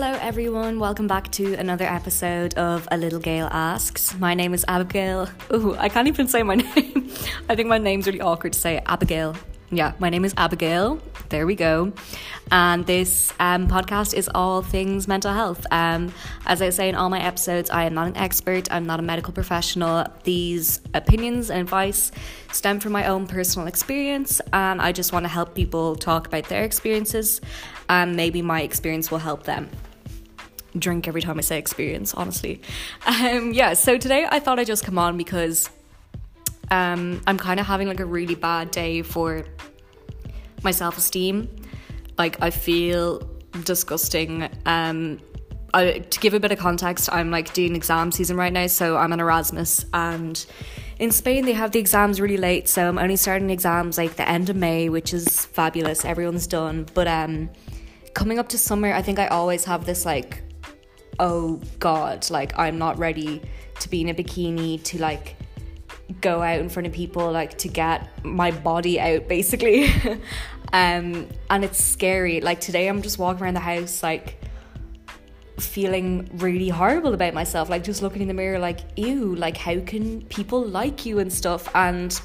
Hello everyone, welcome back to another episode of A Little Gale Asks. My name is Abigail. Ooh, I can't even say my name. I think my name's really awkward to say. Abigail. Yeah, my name is Abigail. There we go. And this podcast is all things mental health. As I say in all my episodes, I am not an expert. I'm not a medical professional. These opinions and advice stem from my own personal experience. And I just want to help people talk about their experiences. And maybe my experience will help them. Drink every time I say experience, honestly. So today I thought I'd just come on because I'm kind of having like a really bad day for my self-esteem. Like, I feel disgusting. To give a bit of context, I'm like doing exam season right now, so I'm on Erasmus, and in Spain they have the exams really late, so I'm only starting exams like the end of May, which is fabulous. Everyone's done, but coming up to summer, I think I always have this like, oh god, like I'm not ready to be in a bikini, to like go out in front of people, like to get my body out basically. And it's scary. Like today I'm just walking around the house like feeling really horrible about myself, like just looking in the mirror like, ew, like how can people like you and stuff. And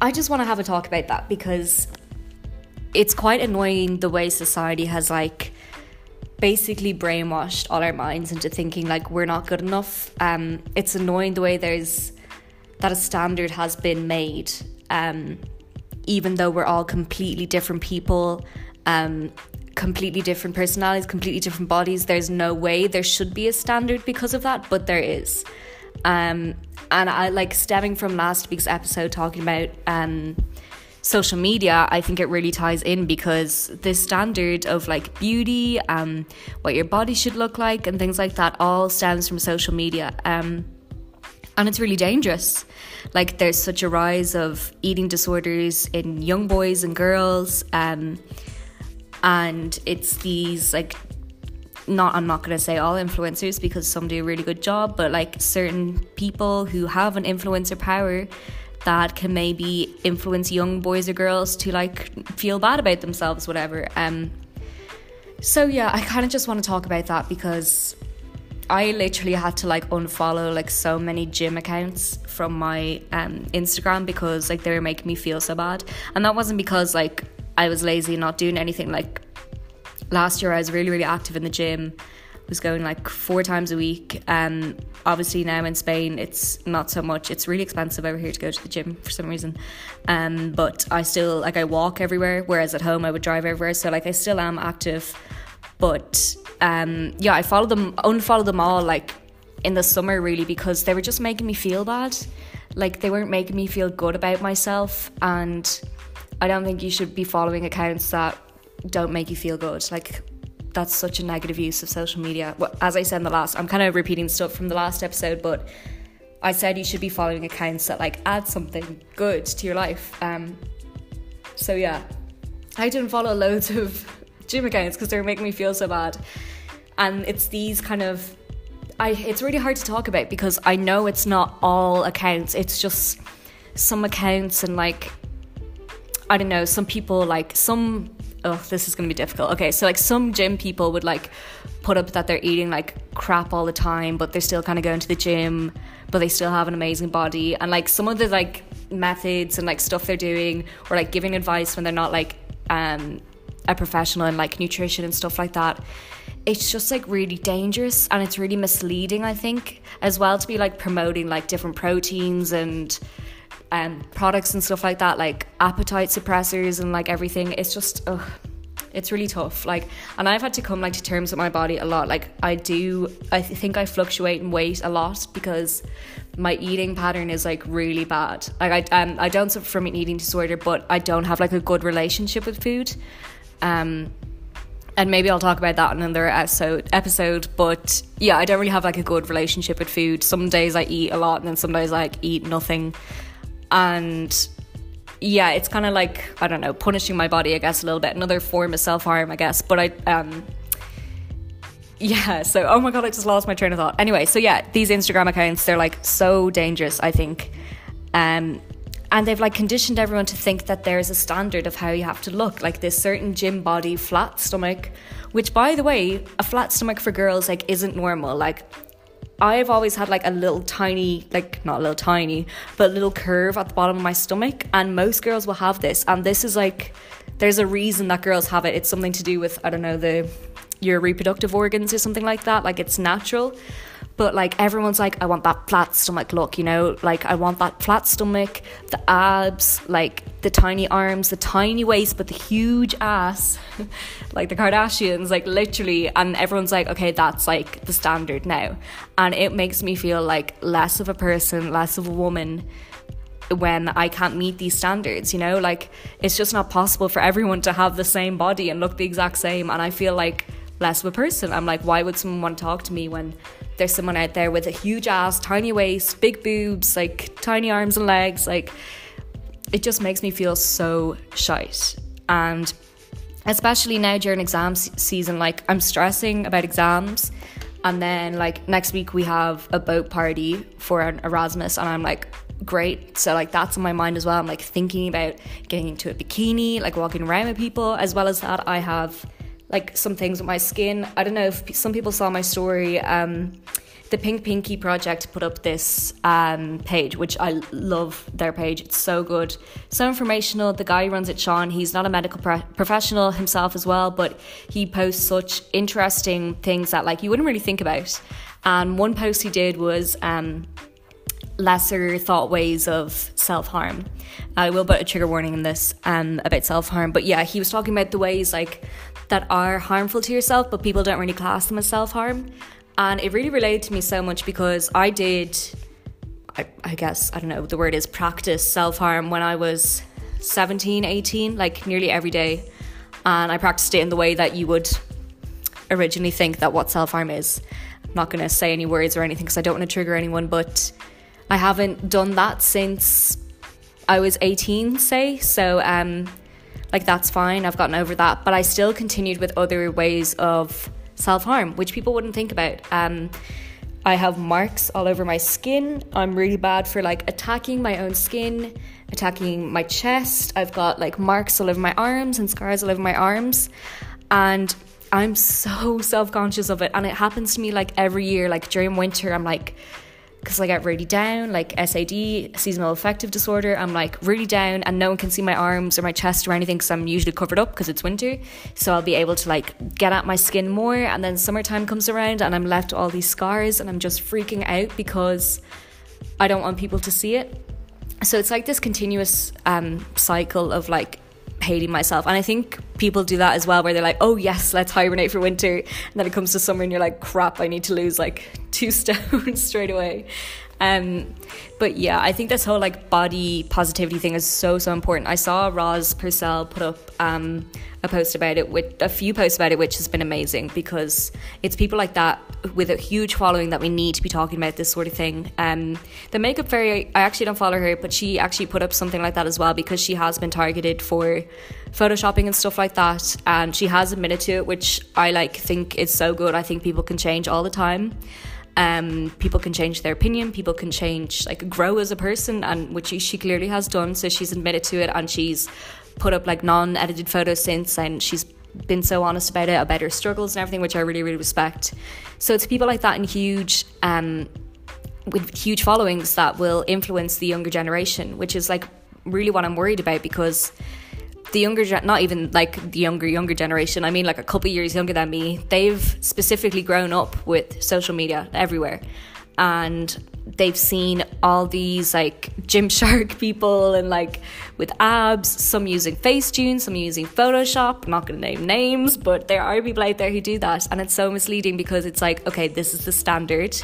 I just want to have a talk about that because it's quite annoying the way society has like basically brainwashed all our minds into thinking like we're not good enough. It's annoying the way there's that a standard has been made, even though we're all completely different people, completely different personalities, completely different bodies. There's no way there should be a standard because of that, but there is. And I like, stemming from last week's episode talking about social media, I think it really ties in because this standard of like beauty, what your body should look like and things like that all stems from social media. And it's really dangerous. Like there's such a rise of eating disorders in young boys and girls. And it's these like, I'm not going to say all influencers because some do a really good job, but like certain people who have an influencer power that can maybe influence young boys or girls to like feel bad about themselves, whatever. So yeah, I kind of just want to talk about that because I literally had to like unfollow like so many gym accounts from my Instagram because like they were making me feel so bad. And that wasn't because like I was lazy and not doing anything. Like last year I was really, really active in the gym. Was going like 4 times a week. Obviously now in Spain it's not so much. It's really expensive over here to go to the gym for some reason. But I still like, I walk everywhere, whereas at home I would drive everywhere. So like I still am active, but yeah, I unfollowed them all like in the summer really because they were just making me feel bad. Like they weren't making me feel good about myself, and I don't think you should be following accounts that don't make you feel good. Like that's such a negative use of social media. Well, as I said in the last, I'm kind of repeating stuff from the last episode, but I said you should be following accounts that like add something good to your life. So yeah, I didn't follow loads of gym accounts because they were making me feel so bad. And it's these kind of, it's really hard to talk about because I know it's not all accounts. It's just some accounts and like, I don't know, some people like some, oh, this is going to be difficult. Okay, so like some gym people would like put up that they're eating like crap all the time, but they're still kind of going to the gym, but they still have an amazing body. And like some of the like methods and like stuff they're doing, or like giving advice when they're not like a professional in like nutrition and stuff like that, it's just like really dangerous. And it's really misleading, I think, as well, to be like promoting like different proteins and products and stuff like that, like appetite suppressors and like everything. It's just, it's really tough. Like, and I've had to come like to terms with my body a lot. Like I think I fluctuate in weight a lot because my eating pattern is like really bad. Like I don't suffer from an eating disorder, but I don't have like a good relationship with food. And maybe I'll talk about that in another episode, but yeah, I don't really have like a good relationship with food. Some days I eat a lot and then some days I like eat nothing. And yeah, it's kind of like, I don't know, punishing my body, I guess, a little bit. Another form of self-harm, I guess. But I, yeah, so, oh my God, I just lost my train of thought. Anyway, so yeah, these Instagram accounts, they're like so dangerous, I think. And they've like conditioned everyone to think that there's a standard of how you have to look, like this certain gym body, flat stomach, which, by the way, a flat stomach for girls like isn't normal. Like I've always had like a little tiny, like not a little tiny, but a little curve at the bottom of my stomach, and most girls will have this. And this is like, there's a reason that girls have it. It's something to do with, I don't know, your reproductive organs or something like that. Like it's natural. But like everyone's like, I want that flat stomach look, you know, like I want that flat stomach, the abs, like the tiny arms, the tiny waist, but the huge ass, like the Kardashians, like literally. And everyone's like, okay, that's like the standard now. And it makes me feel like less of a person, less of a woman when I can't meet these standards, you know, like it's just not possible for everyone to have the same body and look the exact same. And I feel like less of a person. I'm like, why would someone want to talk to me when there's someone out there with a huge ass, tiny waist, big boobs, like tiny arms and legs? Like it just makes me feel so shite. And especially now during exam season, like I'm stressing about exams. And then like next week we have a boat party for an Erasmus, and I'm like, great. So like that's in my mind as well. I'm like thinking about getting into a bikini, like walking around with people. As well as that, I have like some things with my skin. I don't know if some people saw my story. The Pink Pinky Project put up this page, which I love their page. It's so good, so informational. The guy who runs it, Sean, he's not a medical professional himself as well, but he posts such interesting things that like you wouldn't really think about. And one post he did was lesser thought ways of self-harm. I will put a trigger warning in this about self-harm, but yeah, he was talking about the ways like that are harmful to yourself, but people don't really class them as self-harm. And it really related to me so much because I did, I guess, I don't know, the word is practice self-harm when I was 17, 18, like nearly every day. And I practiced it in the way that you would originally think that what self-harm is. I'm not going to say any words or anything because I don't want to trigger anyone, but I haven't done that since I was 18, say. So, like that's fine, I've gotten over that, but I still continued with other ways of self-harm which people wouldn't think about. I have marks all over my skin. I'm really bad for like attacking my own skin, attacking my chest. I've got like marks all over my arms and scars all over my arms, and I'm so self-conscious of it. And it happens to me like every year, like during winter. I'm like, because I get really down, like SAD, seasonal affective disorder. I'm like really down and no one can see my arms or my chest or anything because I'm usually covered up because it's winter. So I'll be able to like get at my skin more. And then summertime comes around and I'm left with all these scars and I'm just freaking out because I don't want people to see it. So it's like this continuous cycle of like hating myself. And I think people do that as well, where they're like, oh yes, let's hibernate for winter, and then it comes to summer and you're like, crap, I need to lose like 2 stones straight away. But yeah, I think this whole like body positivity thing is so important. I saw Roz Purcell put up a post about it, with a few posts about it, which has been amazing because it's people like that with a huge following that we need to be talking about this sort of thing. The Makeup Fairy, I actually don't follow her, but she actually put up something like that as well because she has been targeted for photoshopping and stuff like that, and she has admitted to it, which I like think is so good. I think people can change all the time. People can change their opinion, people can change, like grow as a person, and which she clearly has done. So she's admitted to it and she's put up like non-edited photos since, and she's been so honest about it, about her struggles and everything, which I really, really respect. So it's people like that in huge, with huge followings that will influence the younger generation, which is like really what I'm worried about because the younger, not even like the younger generation, I mean like a couple of years younger than me, they've specifically grown up with social media everywhere, and they've seen all these like Gymshark people and like with abs, some using Facetune, some using Photoshop. I'm not going to name names, but there are people out there who do that, and it's so misleading because it's like, okay, this is the standard.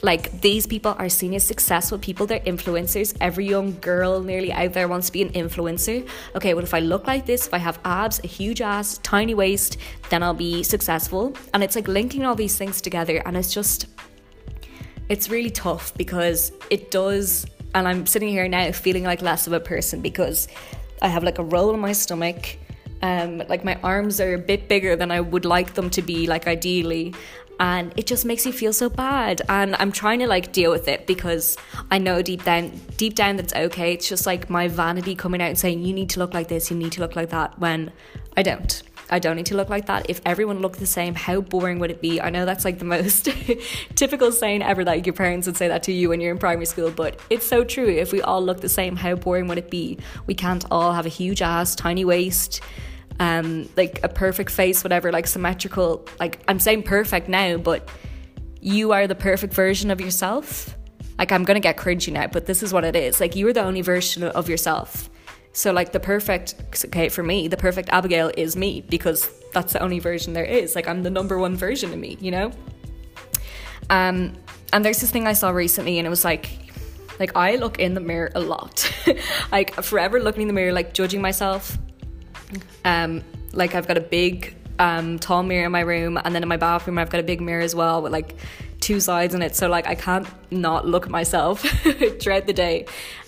Like these people are seen as successful people, they're influencers. Every young girl nearly out there wants to be an influencer. Okay, well if I look like this, if I have abs, a huge ass, tiny waist, then I'll be successful. And it's like linking all these things together, and it's just, it's really tough because it does, and I'm sitting here now feeling like less of a person because I have like a roll in my stomach, like my arms are a bit bigger than I would like them to be, like ideally, and it just makes you feel so bad. And I'm trying to like deal with it because I know deep down that it's okay. It's just like my vanity coming out and saying, you need to look like this, you need to look like that, when I don't need to look like that. If everyone looked the same, how boring would it be? I know that's like the most typical saying ever, that your parents would say that to you when you're in primary school, but it's so true. If we all looked the same, how boring would it be? We can't all have a huge ass, tiny waist, like a perfect face, whatever, like symmetrical. Like, I'm saying perfect now, but you are the perfect version of yourself. Like, I'm gonna get cringy now, but this is what it is. Like, you are the only version of yourself. So like the perfect, okay, for me, the perfect Abigail is me, because that's the only version there is. Like, I'm the number one version of me, you know? And there's this thing I saw recently, and it was like I look in the mirror a lot. Like, forever looking in the mirror, like judging myself. Like, I've got a big tall mirror in my room, and then in my bathroom I've got a big mirror as well with like two sides in it. So like I can't not look at myself throughout the day.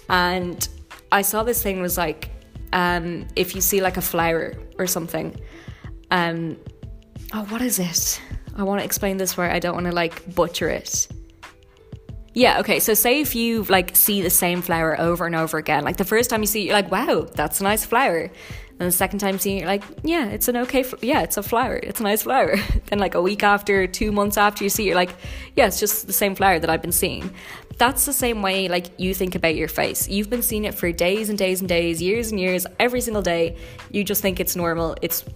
And I saw this thing was like, if you see like a flower or something, oh, what is it? I want to explain this where I don't want to like butcher it. Yeah, okay, so say if you like see the same flower over and over again, like the first time you see it, you're like, wow, that's a nice flower. And the second time seeing it, you're like, yeah, it's an okay, yeah, it's a flower, it's a nice flower. Then like a week after, 2 months after you see it, you're like, yeah, it's just the same flower that I've been seeing. That's the same way like you think about your face. You've been seeing it for days and days and days, years and years, every single day. You just think it's normal, it's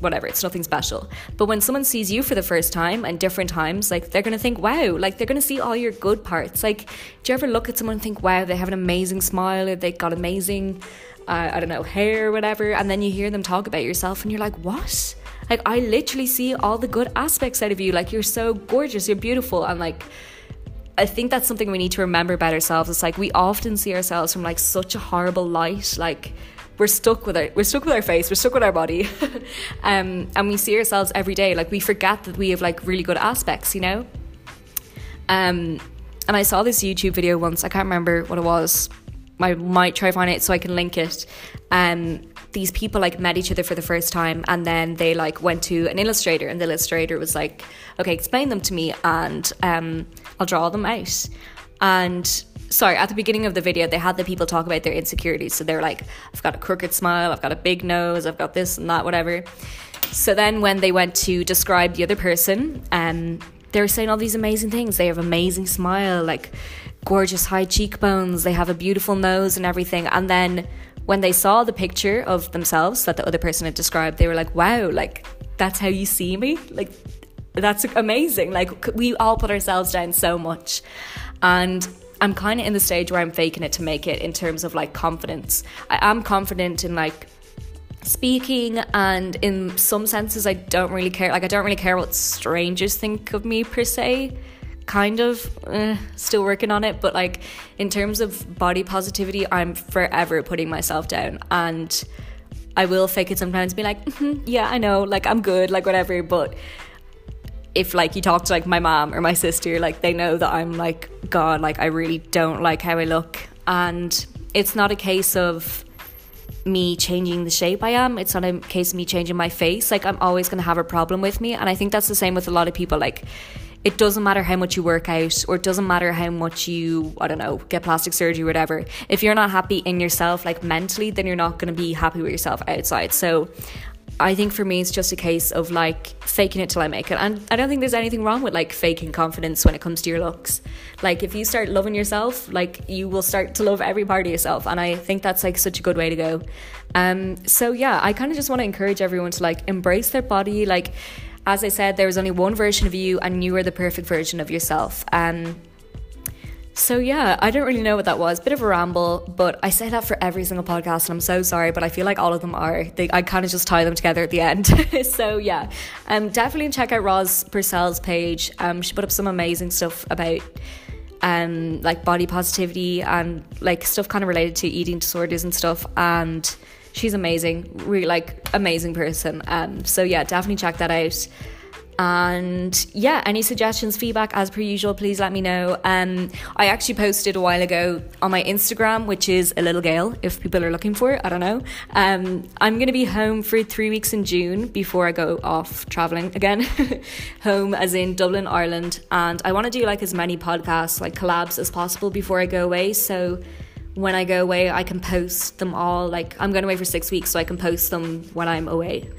whatever, it's nothing special. But when someone sees you for the first time and different times, like they're gonna think, wow, like they're gonna see all your good parts. Like, do you ever look at someone and think, wow, they have an amazing smile, or they got amazing, I don't know, hair or whatever, and then you hear them talk about yourself and you're like, what? Like, I literally see all the good aspects out of you. Like, you're so gorgeous, you're beautiful. And like, I think that's something we need to remember about ourselves. It's like, we often see ourselves from like such a horrible light. Like, we're stuck with our face, we're stuck with our body. And we see ourselves every day. Like, we forget that we have like really good aspects, you know? And I saw this YouTube video once, I can't remember what it was, I might try to find it so I can link it. These people like met each other for the first time, and then they like went to an illustrator, and the illustrator was like, okay, explain them to me, and I'll draw them out. And sorry, at the beginning of the video they had the people talk about their insecurities. So they were like, I've got a crooked smile, I've got a big nose, I've got this and that, whatever. So then when they went to describe the other person, they were saying all these amazing things. They have amazing smile, like gorgeous high cheekbones, they have a beautiful nose and everything. And then when they saw the picture of themselves that the other person had described, they were like, wow, like that's how you see me? Like, that's amazing. Like, we all put ourselves down so much. And I'm kind of in the stage where I'm faking it to make it in terms of like confidence. I am confident in like speaking, and in some senses I don't really care. Like, I don't really care what strangers think of me per se. Kind of still working on it, but like in terms of body positivity, I'm forever putting myself down, and I will fake it sometimes, be like, yeah, I know, like I'm good, like whatever. But if like you talk to like my mom or my sister, like they know that I'm like, God, like I really don't like how I look. And it's not a case of me changing the shape I am, it's not a case of me changing my face. Like, I'm always gonna have a problem with me. And I think that's the same with a lot of people. Like, it doesn't matter how much you work out, or it doesn't matter how much you, I don't know, get plastic surgery or whatever. If you're not happy in yourself, like mentally, then you're not going to be happy with yourself outside. So I think for me, it's just a case of like faking it till I make it. And I don't think there's anything wrong with like faking confidence when it comes to your looks. Like, if you start loving yourself, like you will start to love every part of yourself. And I think that's like such a good way to go. So yeah, I kind of just want to encourage everyone to like embrace their body. Like, as I said, there was only one version of you, and you were the perfect version of yourself. So yeah, I don't really know what that was. Bit of a ramble, but I say that for every single podcast, and I'm so sorry, but I feel like all of them are. I kind of just tie them together at the end. So yeah, definitely check out Roz Purcell's page. She put up some amazing stuff about like body positivity and like stuff kind of related to eating disorders and stuff. And she's amazing, really like amazing person. So yeah, definitely check that out. And yeah, any suggestions, feedback, as per usual, please let me know. I actually posted a while ago on my Instagram, which is A Little Gale, if people are looking for it, I don't know. I'm going to be home for 3 weeks in June before I go off traveling again. Home as in Dublin, Ireland. And I want to do like as many podcasts, like collabs as possible before I go away. So when I go away, I can post them all. Like, I'm going away for 6 weeks, so I can post them when I'm away.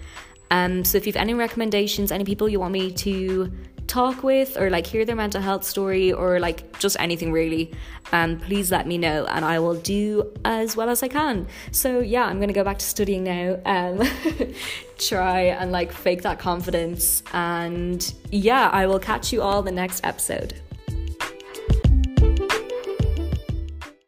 So if you've any recommendations, any people you want me to talk with, or like hear their mental health story, or like just anything really, please let me know, and I will do as well as I can. So yeah, I'm gonna go back to studying now, try and like fake that confidence, and yeah, I will catch you all the next episode.